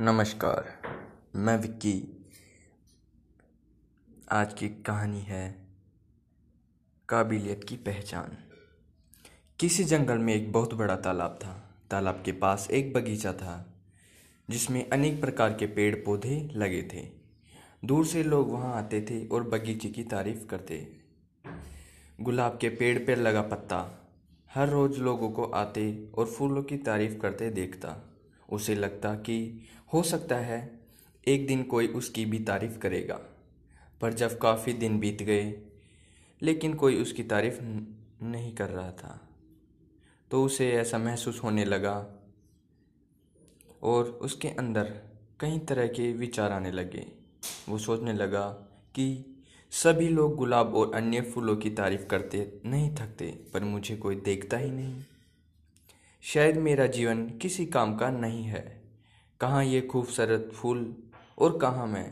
नमस्कार, मैं विक्की। आज की कहानी है काबिलियत की पहचान। किसी जंगल में एक बहुत बड़ा तालाब था। तालाब के पास एक बगीचा था जिसमें अनेक प्रकार के पेड़ पौधे लगे थे। दूर से लोग वहां आते थे और बगीचे की तारीफ करते। गुलाब के पेड़ पर लगा पत्ता हर रोज़ लोगों को आते और फूलों की तारीफ करते देखता। उसे लगता कि हो सकता है एक दिन कोई उसकी भी तारीफ़ करेगा। पर जब काफ़ी दिन बीत गए लेकिन कोई उसकी तारीफ़ नहीं कर रहा था, तो उसे ऐसा महसूस होने लगा और उसके अंदर कई तरह के विचार आने लगे। वो सोचने लगा कि सभी लोग गुलाब और अन्य फूलों की तारीफ़ करते नहीं थकते, पर मुझे कोई देखता ही नहीं। शायद मेरा जीवन किसी काम का नहीं है। कहाँ ये खूबसूरत फूल और कहाँ मैं।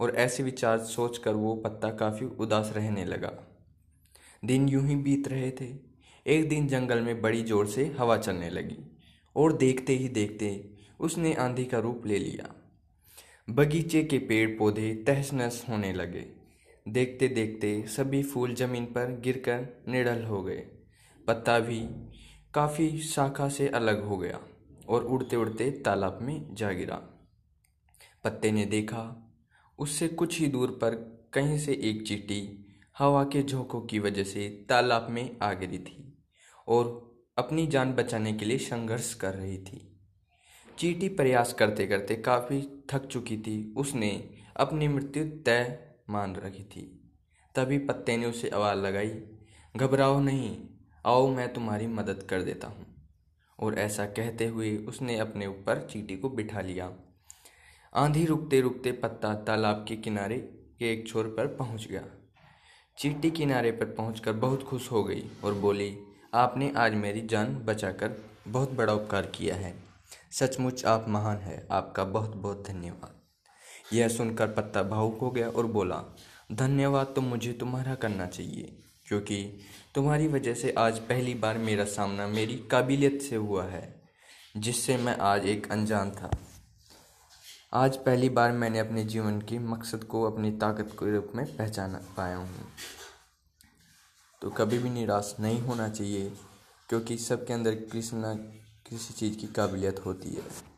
और ऐसे विचार सोचकर वो पत्ता काफ़ी उदास रहने लगा। दिन यूं ही बीत रहे थे। एक दिन जंगल में बड़ी ज़ोर से हवा चलने लगी और देखते ही देखते उसने आंधी का रूप ले लिया। बगीचे के पेड़ पौधे तहस नहस होने लगे। देखते देखते सभी फूल ज़मीन पर गिरकर निडल हो गए। पत्ता भी काफ़ी शाखा से अलग हो गया और उड़ते उड़ते तालाब में जा गिरा। पत्ते ने देखा उससे कुछ ही दूर पर कहीं से एक चींटी हवा के झोंकों की वजह से तालाब में आ गिरी थी और अपनी जान बचाने के लिए संघर्ष कर रही थी। चींटी प्रयास करते करते काफ़ी थक चुकी थी। उसने अपनी मृत्यु तय मान रखी थी। तभी पत्ते ने उसे आवाज़ लगाई, घबराओ नहीं, आओ मैं तुम्हारी मदद कर देता हूँ। और ऐसा कहते हुए उसने अपने ऊपर चींटी को बिठा लिया। आंधी रुकते रुकते पत्ता तालाब के किनारे के एक छोर पर पहुँच गया। चींटी किनारे पर पहुँचकर बहुत खुश हो गई और बोली, आपने आज मेरी जान बचाकर बहुत बड़ा उपकार किया है। सचमुच आप महान हैं। आपका बहुत बहुत धन्यवाद। यह सुनकर पत्ता भावुक हो गया और बोला, धन्यवाद तो मुझे तुम्हारा करना चाहिए, क्योंकि तुम्हारी वजह से आज पहली बार मेरा सामना मेरी काबिलियत से हुआ है, जिससे मैं आज एक अनजान था। आज पहली बार मैंने अपने जीवन के मकसद को अपनी ताकत के रूप में पहचान पाया हूँ। तो कभी भी निराश नहीं होना चाहिए, क्योंकि सबके अंदर किसी न किसी चीज़ की काबिलियत होती है।